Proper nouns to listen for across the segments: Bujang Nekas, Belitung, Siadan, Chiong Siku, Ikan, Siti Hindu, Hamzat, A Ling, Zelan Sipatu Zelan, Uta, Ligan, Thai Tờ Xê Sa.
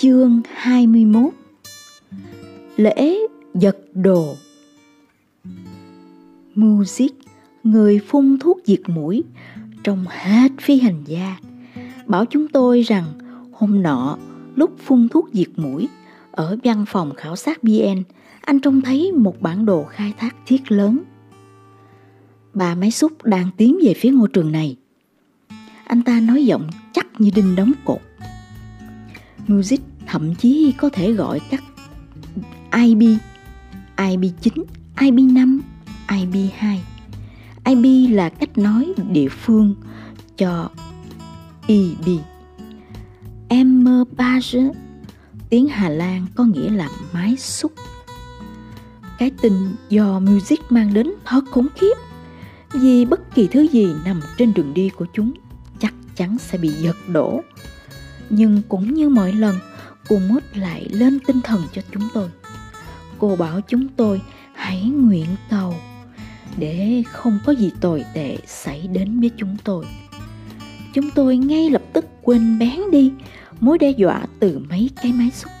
Chương 21. Lễ giật đồ. Music, người phun thuốc diệt muỗi, trông hết phi hành gia, bảo chúng tôi rằng hôm nọ lúc phun thuốc diệt muỗi ở văn phòng khảo sát BN, anh trông thấy một bản đồ khai thác thiết lớn. 3 máy xúc đang tiến về phía ngôi trường này. Anh ta nói giọng chắc như đinh đóng cột. Music thậm chí có thể gọi các IB, IB9, IB5, IB2. IB là cách nói địa phương cho IB. M3, tiếng Hà Lan có nghĩa là máy xúc. Cái tin do Music mang đến thật khủng khiếp, vì bất kỳ thứ gì nằm trên đường đi của chúng chắc chắn sẽ bị giật đổ. Nhưng cũng như mọi lần, cô Mút lại lên tinh thần cho chúng tôi. Cô bảo chúng tôi hãy nguyện cầu để không có gì tồi tệ xảy đến với chúng tôi. Chúng tôi ngay lập tức quên bén đi mối đe dọa từ mấy cái máy xúc,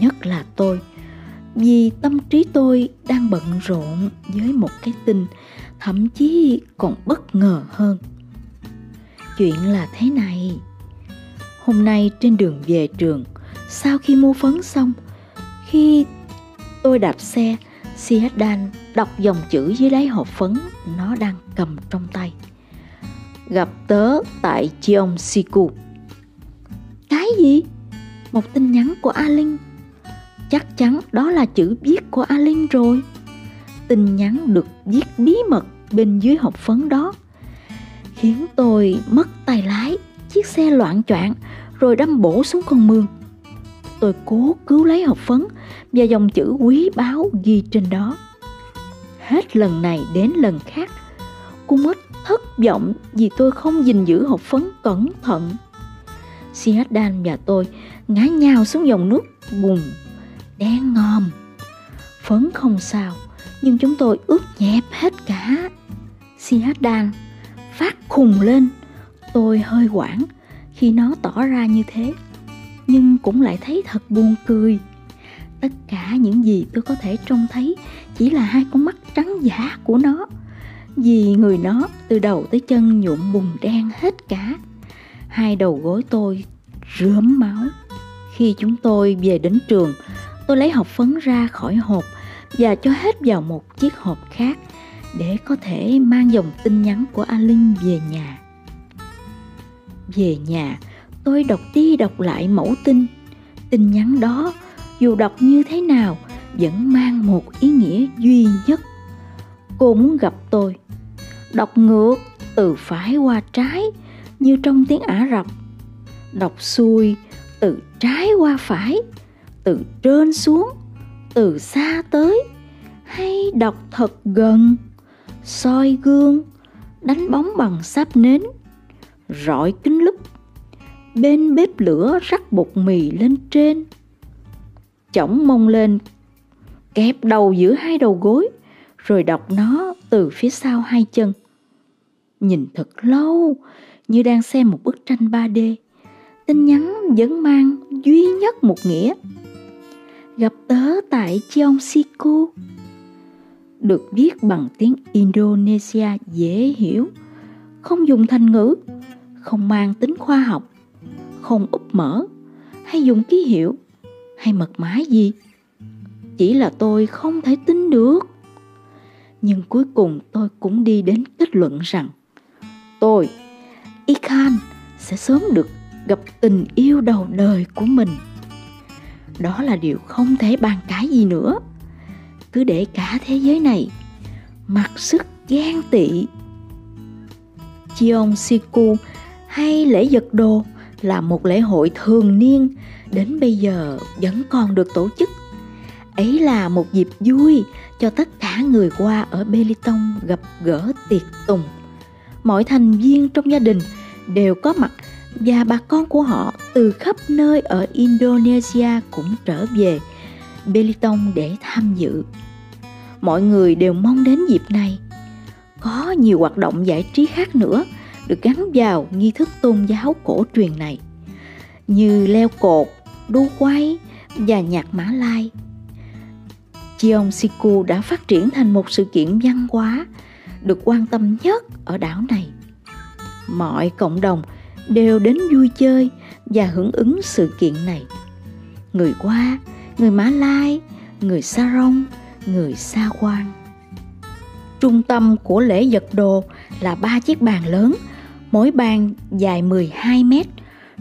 nhất là tôi, vì tâm trí tôi đang bận rộn với một cái tin thậm chí còn bất ngờ hơn. Chuyện là thế này. Hôm nay trên đường về trường, sau khi mua phấn xong, khi tôi đạp xe, Siadan đọc dòng chữ dưới đáy hộp phấn nó đang cầm trong tay. Gặp tớ tại Chiong Siku. Cái gì? Một tin nhắn của A Ling. Chắc chắn đó là chữ viết của A Ling rồi. Tin nhắn được viết bí mật bên dưới hộp phấn đó, khiến tôi mất tay lái. Chiếc xe loạng choạng rồi đâm bổ xuống con mương. Tôi cố cứu lấy hộp phấn và dòng chữ quý báu ghi trên đó. Hết lần này đến lần khác, cô Mít thất vọng vì tôi không gìn giữ hộp phấn cẩn thận. Siadan và tôi ngã nhào xuống dòng nước bùn đen ngòm. Phấn không sao, nhưng chúng tôi ướt nhẹp hết cả. Siadan phát khùng lên. Tôi hơi hoảng khi nó tỏ ra như thế, nhưng cũng lại thấy thật buồn cười. Tất cả những gì tôi có thể trông thấy chỉ là hai con mắt trắng giả của nó, vì người nó từ đầu tới chân nhuộm bùn đen hết cả. Hai đầu gối tôi rớm máu. Khi chúng tôi về đến trường, tôi lấy hộp phấn ra khỏi hộp và cho hết vào một chiếc hộp khác để có thể mang dòng tin nhắn của A Ling về nhà. Về nhà, tôi đọc đi đọc lại mẫu tin nhắn đó, dù đọc như thế nào vẫn mang một ý nghĩa duy nhất. Cô muốn gặp tôi. Đọc ngược từ phải qua trái như trong tiếng Ả Rập, đọc xuôi từ trái qua phải, từ trên xuống, từ xa tới, hay đọc thật gần, soi gương, đánh bóng bằng sáp nến, rọi kính lúp, bên bếp lửa rắc bột mì lên trên, chổng mông lên, kẹp đầu giữa hai đầu gối, rồi đọc nó từ phía sau hai chân. Nhìn thật lâu, như đang xem một bức tranh 3D, tin nhắn vẫn mang duy nhất một nghĩa: gặp tớ tại Chiong Siku. Được viết bằng tiếng Indonesia dễ hiểu, không dùng thành ngữ, không mang tính khoa học, không úp mở hay dùng ký hiệu hay mật mã gì. Chỉ là tôi không thể tin được. Nhưng cuối cùng tôi cũng đi đến kết luận rằng tôi, Ikan, sẽ sớm được gặp tình yêu đầu đời của mình. Đó là điều không thể bàn cãi gì nữa. Cứ để cả thế giới này mặc sức ghen tị. Chiong Siku hay lễ giật đồ là một lễ hội thường niên, đến bây giờ vẫn còn được tổ chức. Ấy là một dịp vui cho tất cả người qua ở Belitung gặp gỡ tiệc tùng. Mọi thành viên trong gia đình đều có mặt, và bà con của họ từ khắp nơi ở Indonesia cũng trở về Belitung để tham dự. Mọi người đều mong đến dịp này. Có nhiều hoạt động giải trí khác nữa được gắn vào nghi thức tôn giáo cổ truyền này. như leo cột, đu quay và nhạc Mã Lai. Chiong Siku đã phát triển thành một sự kiện văn hóa được quan tâm nhất ở đảo này. Mọi cộng đồng đều đến vui chơi và hưởng ứng sự kiện này. Người Hoa, người Mã Lai, người Sa Rông, người Sa Quang. Trung tâm của lễ vật đồ là 3 chiếc bàn lớn, mỗi bàn dài 12 mét,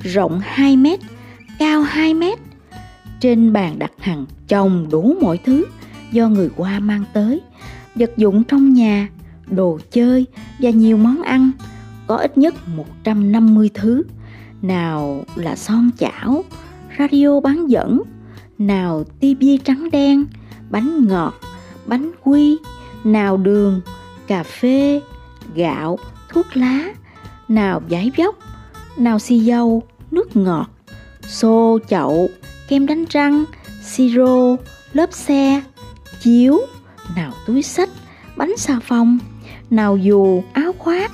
rộng 2 mét, cao 2 mét. Trên bàn đặt hàng chồng đủ mọi thứ do người Hoa mang tới, vật dụng trong nhà, đồ chơi và nhiều món ăn, có ít nhất 150 thứ. Nào là son chảo, radio bán dẫn, nào tivi trắng đen, bánh ngọt, bánh quy, nào đường, cà phê, gạo, thuốc lá, nào vải vóc, nào xì dầu, nước ngọt, xô chậu, kem đánh răng, siro, lốp xe, chiếu, nào túi xách, bánh xà phòng, nào dù, áo khoác,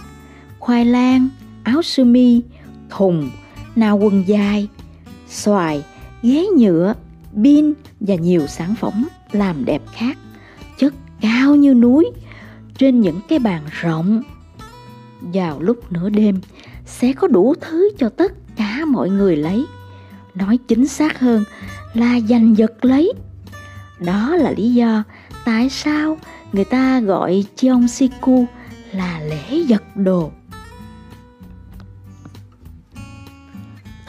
khoai lang, áo sơ mi, thùng, nào quần dài, xoài, ghế nhựa, pin và nhiều sản phẩm làm đẹp khác, chất cao như núi trên những cái bàn rộng. Vào lúc nửa đêm sẽ có đủ thứ cho tất cả mọi người lấy, nói chính xác hơn là giành giật lấy. Đó là lý do tại sao người ta gọi Chiong Siku là lễ giật đồ.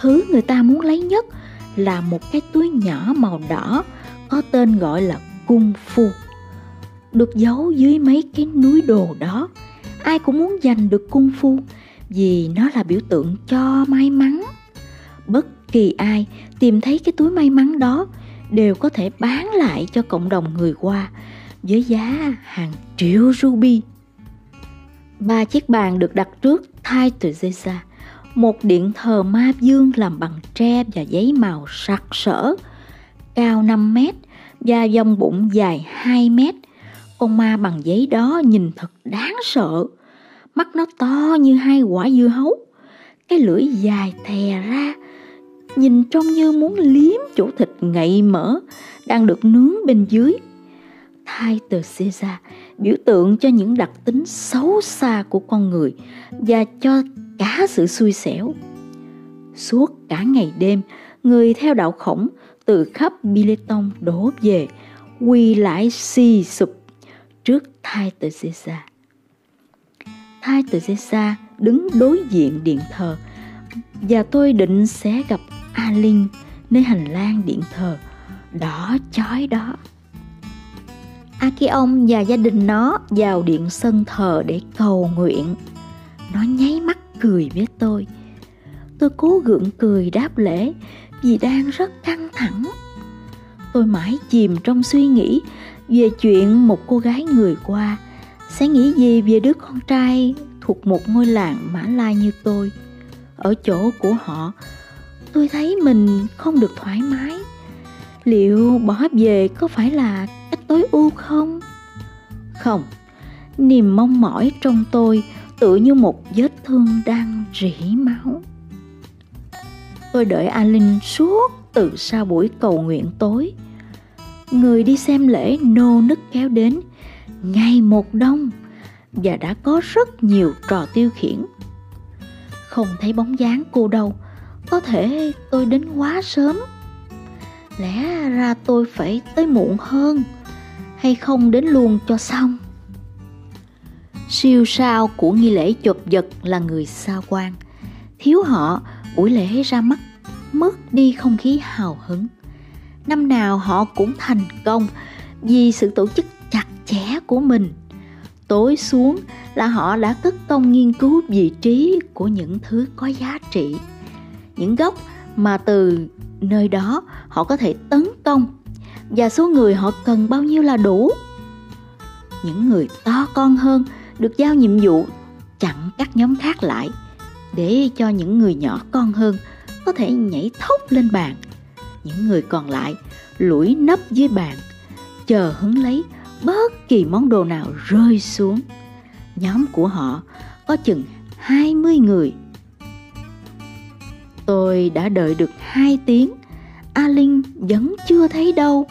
Thứ người ta muốn lấy nhất là một cái túi nhỏ màu đỏ có tên gọi là cung phu, được giấu dưới mấy cái núi đồ đó. Ai cũng muốn giành được cung phu vì nó là biểu tượng cho may mắn. Bất kỳ ai tìm thấy cái túi may mắn đó đều có thể bán lại cho cộng đồng người Hoa với giá hàng triệu ruby. 3 chiếc bàn được đặt trước Thai Tự Dê Sa, một điện thờ ma vương làm bằng tre và giấy màu sặc sỡ, cao 5 mét và vòng bụng dài 2 mét. Con ma bằng giấy đó nhìn thật đáng sợ. Mắt nó to như 2 quả dưa hấu, cái lưỡi dài thè ra, nhìn trông như muốn liếm chỗ thịt ngậy mỡ đang được nướng bên dưới. Thai Tờ Xê Sa biểu tượng cho những đặc tính xấu xa của con người và cho cả sự xui xẻo. Suốt cả ngày đêm, người theo đạo Khổng từ khắp Belitung đổ về, quỳ lại xì sụp trước Thai Tờ Xê Sa. Thai Tờ Xê Sa đứng đối diện điện thờ, và tôi định sẽ gặp A Ling nơi hành lang điện thờ đỏ chói đó. A Ki Ông và gia đình nó vào điện sân thờ để cầu nguyện. Nó nháy mắt cười với tôi. Tôi cố gượng cười đáp lễ vì đang rất căng thẳng. Tôi mãi chìm trong suy nghĩ về chuyện một cô gái người Hoa sẽ nghĩ gì về đứa con trai thuộc một ngôi làng Mã Lai như tôi. Ở chỗ của họ, tôi thấy mình không được thoải mái. Liệu bỏ về có phải là cách tối ưu không? Không, niềm mong mỏi trong tôi tựa như một vết thương đang rỉ máu. Tôi đợi A Ling suốt từ sau buổi cầu nguyện tối. Người đi xem lễ nô nức kéo đến ngày một đông, và đã có rất nhiều trò tiêu khiển. Không thấy bóng dáng cô đâu. Có thể tôi đến quá sớm. Lẽ ra tôi phải tới muộn hơn, hay không đến luôn cho xong. Siêu sao của nghi lễ chộp giật là người Sa Quan. Thiếu họ, buổi lễ ra mắt mất đi không khí hào hứng. Năm nào họ cũng thành công vì sự tổ chức chặt chẽ của mình. Tối xuống là họ đã cất công nghiên cứu vị trí của những thứ có giá trị, những gốc mà từ nơi đó họ có thể tấn công, và số người họ cần bao nhiêu là đủ. Những người to con hơn được giao nhiệm vụ chặn các nhóm khác lại, để cho những người nhỏ con hơn có thể nhảy thốc lên bàn. Những người còn lại lủi nấp dưới bàn, chờ hứng lấy bất kỳ món đồ nào rơi xuống. Nhóm của họ có chừng 20 người. Tôi đã đợi được 2 tiếng, A Ling vẫn chưa thấy đâu.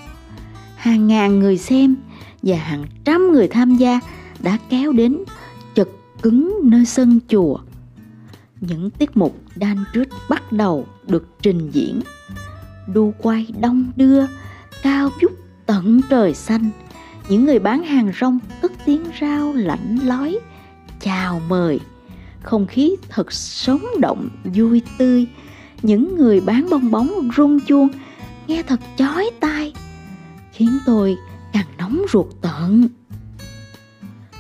Hàng ngàn người xem và hàng trăm người tham gia đã kéo đến chật cứng nơi sân chùa. Những tiết mục đan rước bắt đầu được trình diễn. Đu quay đông đưa, cao vút tận trời xanh. Những người bán hàng rong cất tiếng rao lảnh lói, chào mời. Không khí thật sống động, vui tươi. Những người bán bong bóng rung chuông, nghe thật chói tai, khiến tôi càng nóng ruột tợn.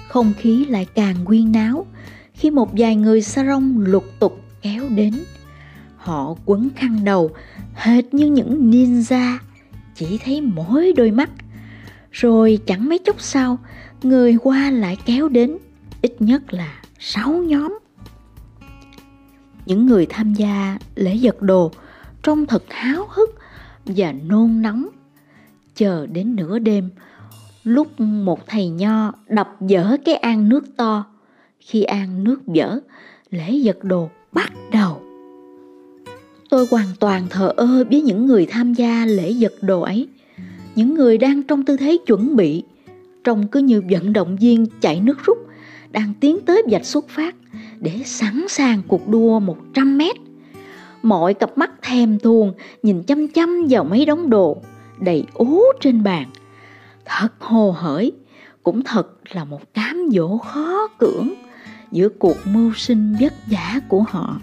Không khí lại càng huyên náo khi một vài người sa rong lục tục kéo đến. Họ quấn khăn đầu hệt như những ninja, chỉ thấy mỗi đôi mắt. Rồi chẳng mấy chốc sau, người qua lại kéo đến, ít nhất là 6 nhóm. Những người tham gia lễ giật đồ trông thật háo hức và nôn nóng. Chờ đến nửa đêm, lúc một thầy nho đập vỡ cái an nước to. Khi an nước vỡ, lễ giật đồ bắt đầu. Tôi hoàn toàn thờ ơ với những người tham gia lễ giật đồ ấy. Những người đang trong tư thế chuẩn bị, trông cứ như vận động viên chạy nước rút, đang tiến tới vạch xuất phát để sẵn sàng cuộc đua 100 mét. Mọi cặp mắt thèm thuồng nhìn chăm chăm vào mấy đống đồ đầy ố trên bàn. Thật hồ hởi, cũng thật là một cám dỗ khó cưỡng giữa cuộc mưu sinh vất vả của họ.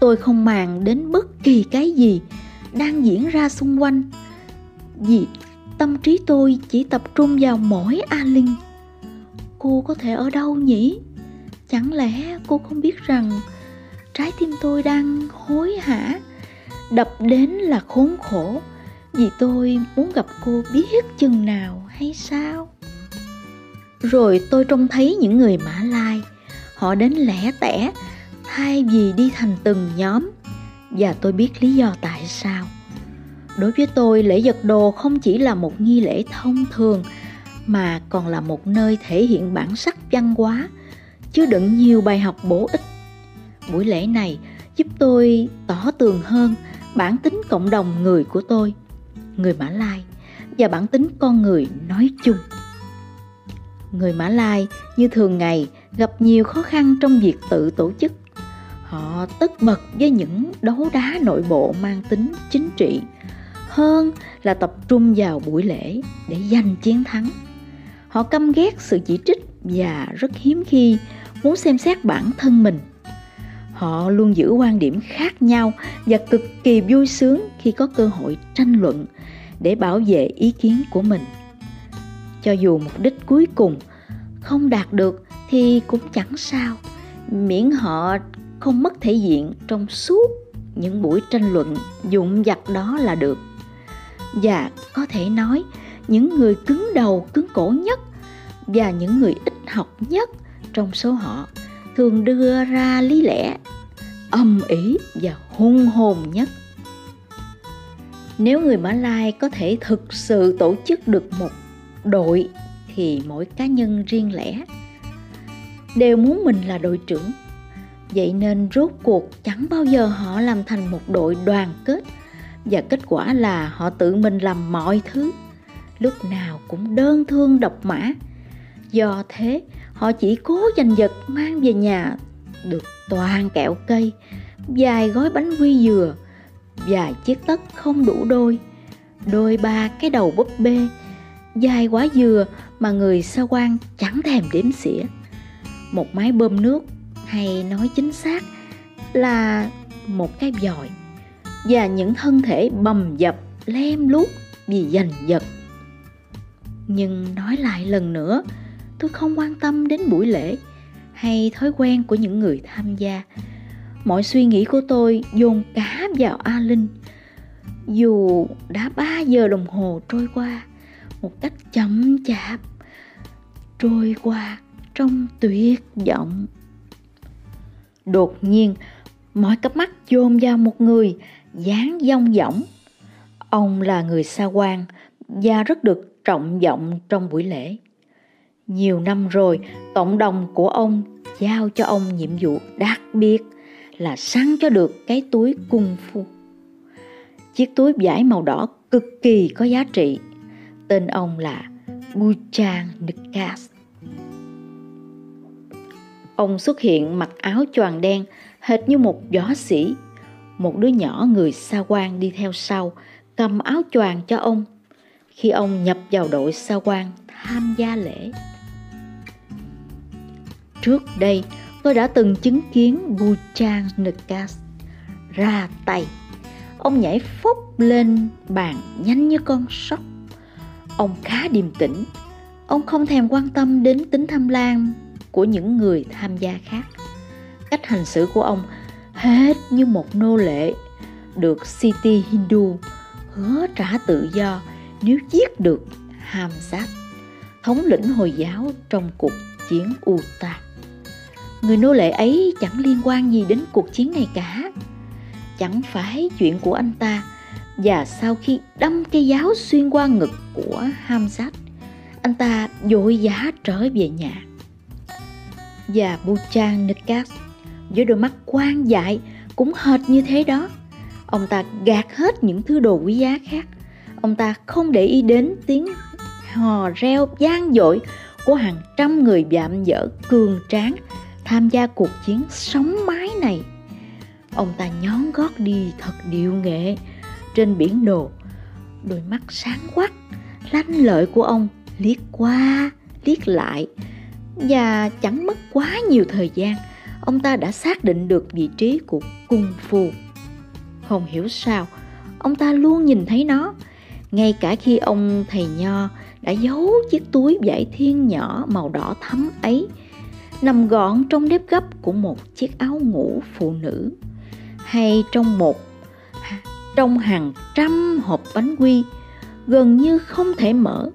Tôi không màng đến bất kỳ cái gì đang diễn ra xung quanh, vì tâm trí tôi chỉ tập trung vào mỗi A Ling. Cô có thể ở đâu nhỉ? Chẳng lẽ cô không biết rằng trái tim tôi đang hối hả, đập đến là khốn khổ, vì tôi muốn gặp cô biết chừng nào hay sao? Rồi tôi trông thấy những người Mã Lai. Họ đến lẻ tẻ thay vì đi thành từng nhóm, và tôi biết lý do tại sao. Đối với tôi, lễ giật đồ không chỉ là một nghi lễ thông thường, mà còn là một nơi thể hiện bản sắc văn hóa, chứa đựng nhiều bài học bổ ích. Buổi lễ này giúp tôi tỏ tường hơn bản tính cộng đồng người của tôi, người Mã Lai, và bản tính con người nói chung. Người Mã Lai như thường ngày gặp nhiều khó khăn trong việc tự tổ chức. Họ tất bật với những đấu đá nội bộ mang tính chính trị, hơn là tập trung vào buổi lễ để giành chiến thắng. Họ căm ghét sự chỉ trích và rất hiếm khi muốn xem xét bản thân mình. Họ luôn giữ quan điểm khác nhau và cực kỳ vui sướng khi có cơ hội tranh luận để bảo vệ ý kiến của mình. Cho dù mục đích cuối cùng không đạt được thì cũng chẳng sao, miễn họ không mất thể diện trong suốt những buổi tranh luận vụn vặt đó là được. Và có thể nói, những người cứng đầu cứng cổ nhất và những người ít học nhất trong số họ thường đưa ra lý lẽ âm ỉ và hung hồn nhất. Nếu người Mã Lai có thể thực sự tổ chức được một đội, thì mỗi cá nhân riêng lẻ đều muốn mình là đội trưởng. Vậy nên rốt cuộc chẳng bao giờ họ làm thành một đội đoàn kết, và kết quả là họ tự mình làm mọi thứ, lúc nào cũng đơn thương độc mã. Do thế, họ chỉ cố giành giật mang về nhà được toàn kẹo cây, vài gói bánh quy dừa, vài chiếc tất không đủ đôi ba cái đầu búp bê, vài quả dừa mà người xa quan chẳng thèm đếm xỉa, một máy bơm nước, hay nói chính xác là một cái vòi, và những thân thể bầm dập lem luốc vì giành giật. Nhưng nói lại lần nữa, tôi không quan tâm đến buổi lễ hay thói quen của những người tham gia. Mọi suy nghĩ của tôi dồn cả vào A Ling. Dù đã 3 giờ đồng hồ trôi qua một cách chậm chạp, trôi qua trong tuyệt vọng. Đột nhiên, mọi cặp mắt dồn vào một người dáng dong dỏng. Ông là người xa quan và rất được trọng vọng trong buổi lễ. Nhiều năm rồi, cộng đồng của ông giao cho ông nhiệm vụ đặc biệt là săn cho được cái túi cung phu. Chiếc túi vải màu đỏ cực kỳ có giá trị. Tên ông là Bujang Nekas. Ông xuất hiện mặc áo choàng đen, hệt như một võ sĩ. Một đứa nhỏ người xa quan đi theo sau, cầm áo choàng cho ông khi ông nhập vào đội xa quan tham gia lễ. Trước đây, tôi đã từng chứng kiến Bujang Nekas ra tay. Ông nhảy phốc lên bàn nhanh như con sóc. Ông khá điềm tĩnh. Ông không thèm quan tâm đến tính tham lam của những người tham gia khác. Cách hành xử của ông hết như một nô lệ được Siti Hindu hứa trả tự do nếu giết được Hamzat, thống lĩnh Hồi giáo trong cuộc chiến Uta. Người nô lệ ấy chẳng liên quan gì đến cuộc chiến này cả, chẳng phải chuyện của anh ta. Và sau khi đâm cây giáo xuyên qua ngực của Hamzat, anh ta vội vã trở về nhà. Và Bujang Nekas với đôi mắt quang dại cũng hệt như thế đó. Ông ta gạt hết những thứ đồ quý giá khác. Ông ta không để ý đến tiếng hò reo vang dội của hàng trăm người vạm vỡ cường tráng tham gia cuộc chiến sóng mái này. Ông ta nhón gót đi thật điệu nghệ trên biển đồ. Đôi mắt sáng quắc, lanh lợi của ông liếc qua, liếc lại, và chẳng mất quá nhiều thời gian, ông ta đã xác định được vị trí của cung phu. Không hiểu sao, ông ta luôn nhìn thấy nó, ngay cả khi ông thầy nho đã giấu chiếc túi vải thiên nhỏ màu đỏ thắm ấy nằm gọn trong nếp gấp của một chiếc áo ngủ phụ nữ, hay trong hàng trăm hộp bánh quy gần như không thể mở,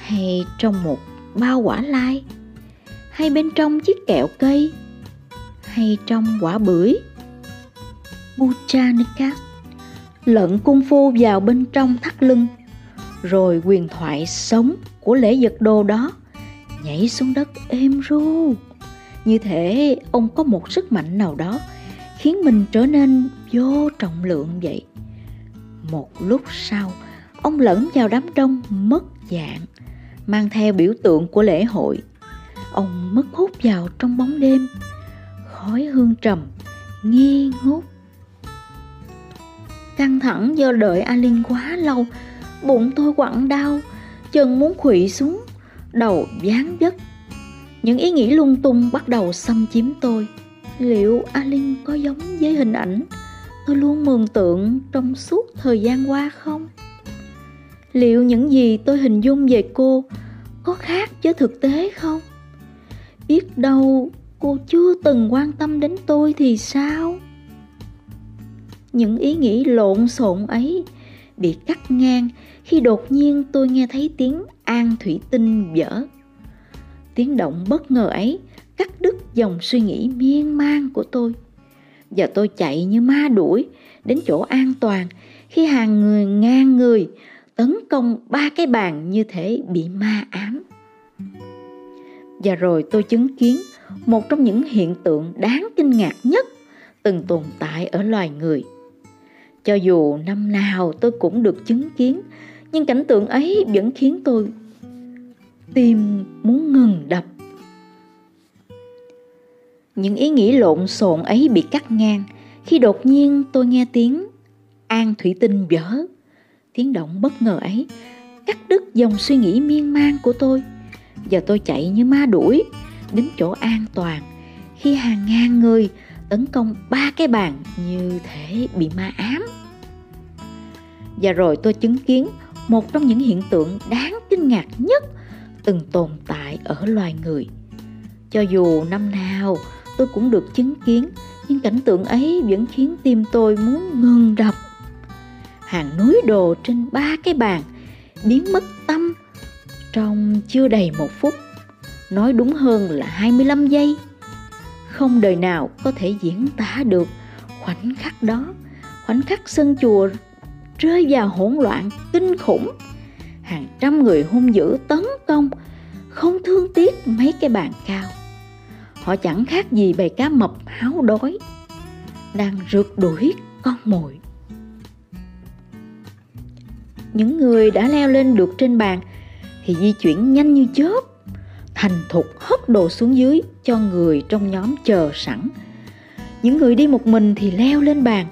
hay trong một bao quả lai, hay bên trong chiếc kẹo cây, hay trong quả bưởi. Bujang Nekas lẫn cung phu vào bên trong thắt lưng, rồi quyền thoại sống của lễ vật đồ đó nhảy xuống đất êm ru. Như thế ông có một sức mạnh nào đó khiến mình trở nên vô trọng lượng vậy. Một lúc sau, ông lẫn vào đám đông mất dạng, mang theo biểu tượng của lễ hội. Ông mất hút vào trong bóng đêm, khói hương trầm, nghi ngút. Căng thẳng do đợi A Ling quá lâu, bụng tôi quặn đau, chân muốn khuỵu xuống, đầu váng vất. Những ý nghĩ lung tung bắt đầu xâm chiếm tôi. Liệu A Ling có giống với hình ảnh tôi luôn mường tượng trong suốt thời gian qua không? Liệu những gì tôi hình dung về cô có khác với thực tế không? Biết đâu cô chưa từng quan tâm đến tôi thì sao? Những ý nghĩ lộn xộn ấy bị cắt ngang khi đột nhiên tôi nghe thấy tiếng an thủy tinh vỡ. Tiếng động bất ngờ ấy cắt đứt dòng suy nghĩ miên man của tôi, và tôi chạy như ma đuổi đến chỗ an toàn khi hàng người ngang người tấn công ba cái bàn như thể bị ma ám. Và rồi tôi chứng kiến một trong những hiện tượng đáng kinh ngạc nhất từng tồn tại ở loài người. Cho dù năm nào tôi cũng được chứng kiến, nhưng cảnh tượng ấy vẫn khiến tôi tim muốn ngừng đập. Những ý nghĩ lộn xộn ấy bị cắt ngang khi đột nhiên tôi nghe tiếng an thủy tinh vỡ. Tiếng động bất ngờ ấy cắt đứt dòng suy nghĩ miên man của tôi, và tôi chạy như ma đuổi đến chỗ an toàn khi hàng ngàn người tấn công ba cái bàn như thể bị ma ám. Và rồi tôi chứng kiến một trong những hiện tượng đáng kinh ngạc nhất từng tồn tại ở loài người. Cho dù năm nào tôi cũng được chứng kiến, nhưng cảnh tượng ấy vẫn khiến tim tôi muốn ngừng đập. Hàng núi đồ trên ba cái bàn biến mất tâm trong chưa đầy một phút, nói đúng hơn là 25 giây. Không đời nào có thể diễn tả được khoảnh khắc đó, khoảnh khắc sân chùa rơi vào hỗn loạn kinh khủng. Hàng trăm người hung dữ tấn công, không thương tiếc mấy cái bàn cao. họ chẳng khác gì bầy cá mập háo đói đang rượt đuổi con mồi. Những người đã leo lên được trên bàn thì di chuyển nhanh như chớp, thành thục hất đồ xuống dưới cho người trong nhóm chờ sẵn. Những người đi một mình thì leo lên bàn,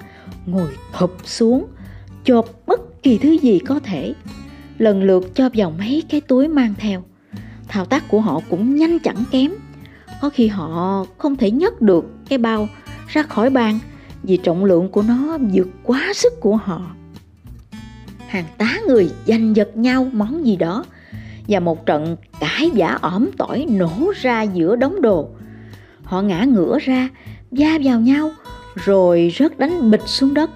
ngồi thụp xuống, chộp bất kỳ thứ gì có thể, lần lượt cho vào mấy cái túi mang theo. Thao tác của họ cũng nhanh chẳng kém. Có khi họ không thể nhấc được cái bao ra khỏi bàn vì trọng lượng của nó vượt quá sức của họ. Hàng tá người giành giật nhau món gì đó và một trận cãi vã ỏm tỏi nổ ra giữa đống đồ. Họ ngã ngửa ra, va vào nhau rồi rớt đánh bịch xuống đất.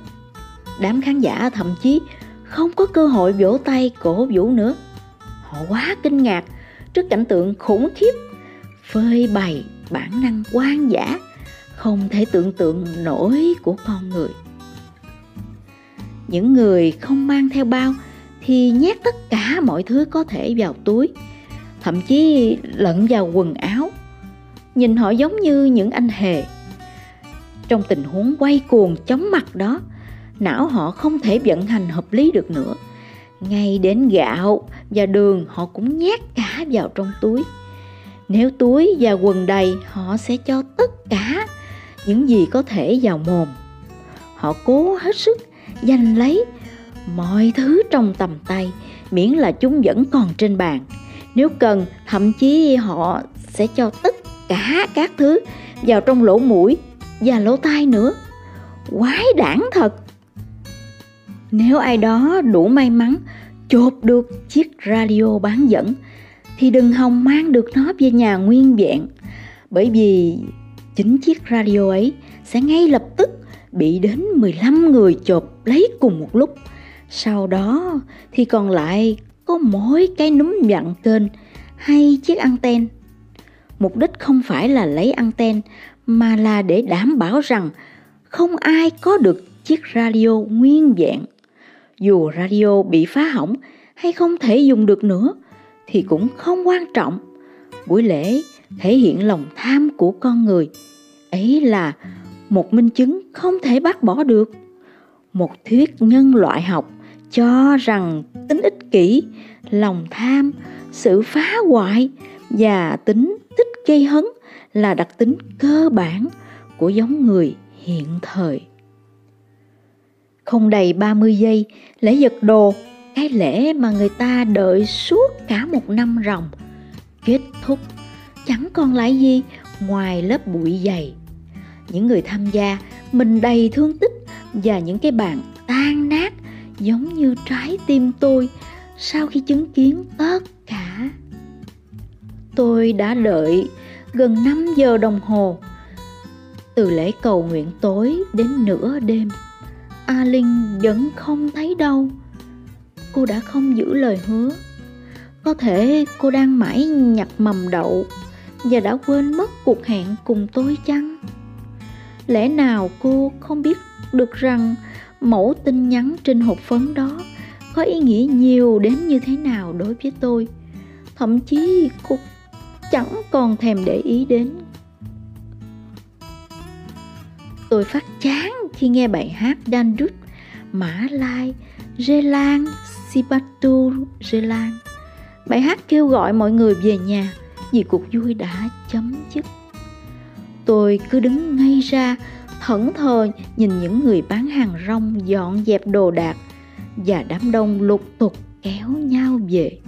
Đám khán giả thậm chí không có cơ hội vỗ tay cổ vũ nữa. Họ quá kinh ngạc trước cảnh tượng khủng khiếp, phơi bày bản năng hoang dã không thể tưởng tượng nổi của con người. Những người không mang theo bao thì nhét tất cả mọi thứ có thể vào túi, thậm chí lẫn vào quần áo. Nhìn họ giống như những anh hề. Trong tình huống quay cuồng chóng mặt đó, não họ không thể vận hành hợp lý được nữa. Ngay đến gạo và đường họ cũng nhét cả vào trong túi. Nếu túi và quần đầy, họ sẽ cho tất cả những gì có thể vào mồm. Họ cố hết sức giành lấy mọi thứ trong tầm tay, miễn là chúng vẫn còn trên bàn. Nếu cần, thậm chí họ sẽ cho tất cả các thứ vào trong lỗ mũi và lỗ tai nữa. Quái đản thật! Nếu ai đó đủ may mắn chộp được chiếc radio bán dẫn thì đừng hòng mang được nó về nhà nguyên vẹn, bởi vì chính chiếc radio ấy sẽ ngay lập tức bị đến 15 người chộp lấy cùng một lúc. Sau đó thì còn lại có mỗi cái núm vặn kênh hay chiếc anten. Mục đích không phải là lấy anten mà là để đảm bảo rằng không ai có được chiếc radio nguyên vẹn. Dù radio bị phá hỏng hay không thể dùng được nữa thì cũng không quan trọng. Buổi lễ thể hiện lòng tham của con người. Ấy là một minh chứng không thể bác bỏ được. Một thuyết nhân loại học cho rằng tính ích kỷ, lòng tham, sự phá hoại và tính thích gây hấn là đặc tính cơ bản của giống người hiện thời. Không đầy 30 giây, lễ giật đồ, cái lễ mà người ta đợi suốt cả một năm ròng, kết thúc. Chẳng còn lại gì ngoài lớp bụi dày. Những người tham gia mình đầy thương tích và những cái bàn tan nát giống như trái tim tôi sau khi chứng kiến tất cả. Tôi đã đợi gần 5 giờ đồng hồ, từ lễ cầu nguyện tối đến nửa đêm. A Ling vẫn không thấy đâu. Cô đã không giữ lời hứa. Có thể cô đang mãi nhặt mầm đậu và đã quên mất cuộc hẹn cùng tôi chăng? Lẽ nào cô không biết được rằng mẫu tin nhắn trên hộp phấn đó có ý nghĩa nhiều đến như thế nào đối với tôi? Thậm chí cô chẳng còn thèm để ý đến. Tôi phát chán khi nghe bài hát Dandrup Mã Lai Zelan Sipatu Zelan. Bài hát kêu gọi mọi người về nhà vì cuộc vui đã chấm dứt. Tôi cứ đứng ngay ra, thẫn thờ nhìn những người bán hàng rong dọn dẹp đồ đạc và đám đông lục tục kéo nhau về.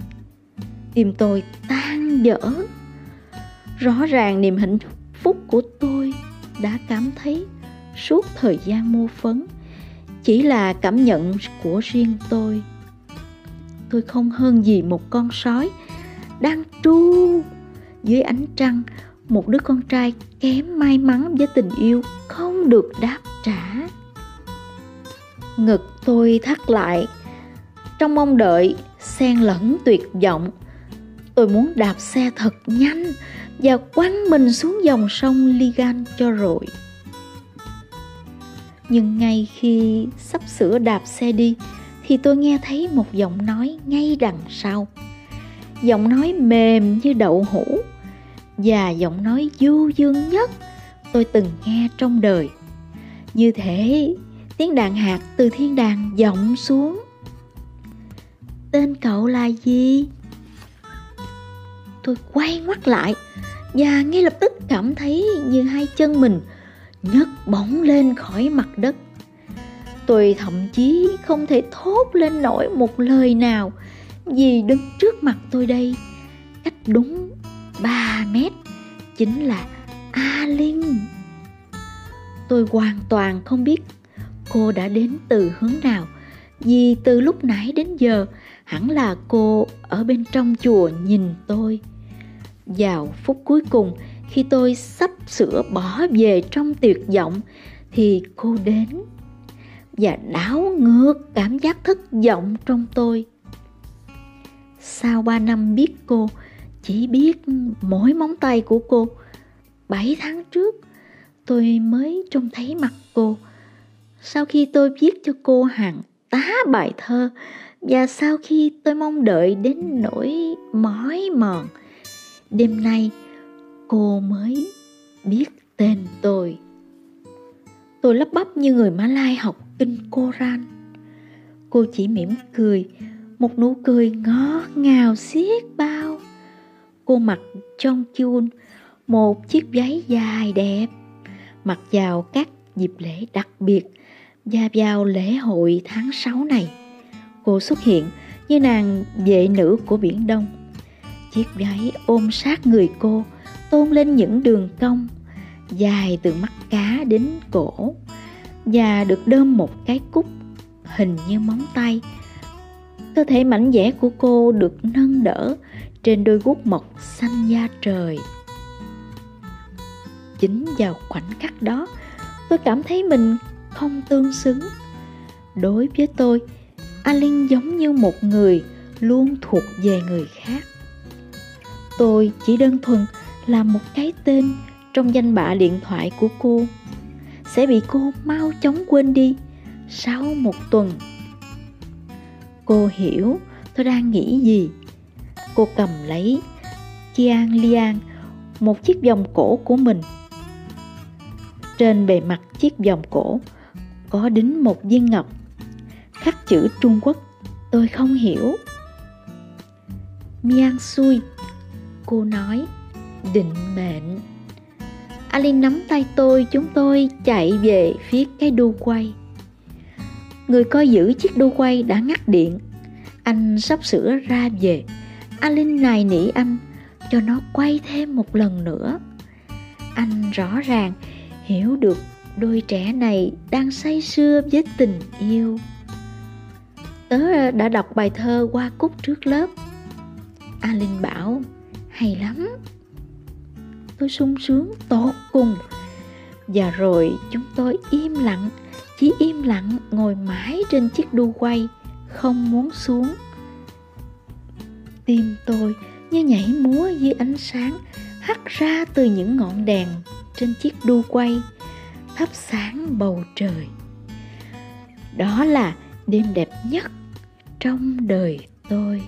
Tim tôi tan vỡ. Rõ ràng niềm hạnh phúc của tôi đã cảm thấy suốt thời gian mua phấn chỉ là cảm nhận của riêng tôi. Tôi không hơn gì một con sói đang tru dưới ánh trăng, một đứa con trai kém may mắn với tình yêu không được đáp trả. Ngực tôi thắt lại trong mong đợi xen lẫn tuyệt vọng. Tôi muốn đạp xe thật nhanh và quăng mình xuống dòng sông Ligan cho rồi. Nhưng ngay khi sắp sửa đạp xe đi thì tôi nghe thấy một giọng nói ngay đằng sau. Giọng nói mềm như đậu hũ, và giọng nói du dương nhất tôi từng nghe trong đời. Như thế tiếng đàn hạt từ thiên đàng vọng xuống. Tên cậu là gì? Tôi quay ngoắt lại và ngay lập tức cảm thấy như hai chân mình nhấc bổng lên khỏi mặt đất. Tôi thậm chí không thể thốt lên nổi một lời nào, vì đứng trước mặt tôi đây, cách đúng 3 mét, chính là A Ling. Tôi hoàn toàn không biết cô đã đến từ hướng nào, vì từ lúc nãy đến giờ hẳn là cô ở bên trong chùa nhìn tôi. Vào phút cuối cùng, khi tôi sắp sửa bỏ về trong tuyệt vọng, thì cô đến và đảo ngược cảm giác thất vọng trong tôi. Sau 3 năm biết cô, chỉ biết mỗi móng tay của cô. 7 tháng trước, tôi mới trông thấy mặt cô, sau khi tôi viết cho cô hàng tá bài thơ, và sau khi tôi mong đợi đến nỗi mỏi mòn. Đêm nay, cô mới biết tên tôi. Tôi lắp bắp như người Mã Lai học kinh Koran. Cô chỉ mỉm cười, một nụ cười ngó ngào xiết bao. Cô mặc chong chun, một chiếc váy dài đẹp, mặc vào các dịp lễ đặc biệt và vào lễ hội tháng 6 này. Cô xuất hiện như nàng vệ nữ của Biển Đông. Chiếc váy ôm sát người cô, tôn lên những đường cong dài từ mắt cá đến cổ, và được đơm một cái cúc hình như móng tay. Cơ thể mảnh dẻ của cô được nâng đỡ trên đôi guốc mộc xanh da trời. Chính vào khoảnh khắc đó, tôi cảm thấy mình không tương xứng. Đối với tôi, A Ling giống như một người luôn thuộc về người khác. Tôi chỉ đơn thuần là một cái tên trong danh bạ điện thoại của cô, sẽ bị cô mau chóng quên đi sau 1 tuần. Cô hiểu tôi đang nghĩ gì. Cô cầm lấy Chiang Liang, một chiếc vòng cổ của mình. Trên bề mặt chiếc vòng cổ có đính một viên ngọc khắc chữ Trung Quốc tôi không hiểu. Miang Sui, cô nói, định mệnh. A Ling nắm tay tôi, chúng tôi chạy về phía cái đu quay. Người coi giữ chiếc đu quay đã ngắt điện. Anh sắp sửa ra về. A Ling nài nỉ anh cho nó quay thêm một lần nữa. Anh rõ ràng hiểu được đôi trẻ này đang say sưa với tình yêu. Tớ đã đọc bài thơ Hoa Cúc trước lớp, A Ling bảo, hay lắm. Tôi sung sướng tột cùng. Và rồi chúng tôi im lặng, chỉ im lặng ngồi mãi trên chiếc đu quay, không muốn xuống. Tim tôi như nhảy múa dưới ánh sáng hắt ra từ những ngọn đèn trên chiếc đu quay, thắp sáng bầu trời. Đó là đêm đẹp nhất trong đời tôi.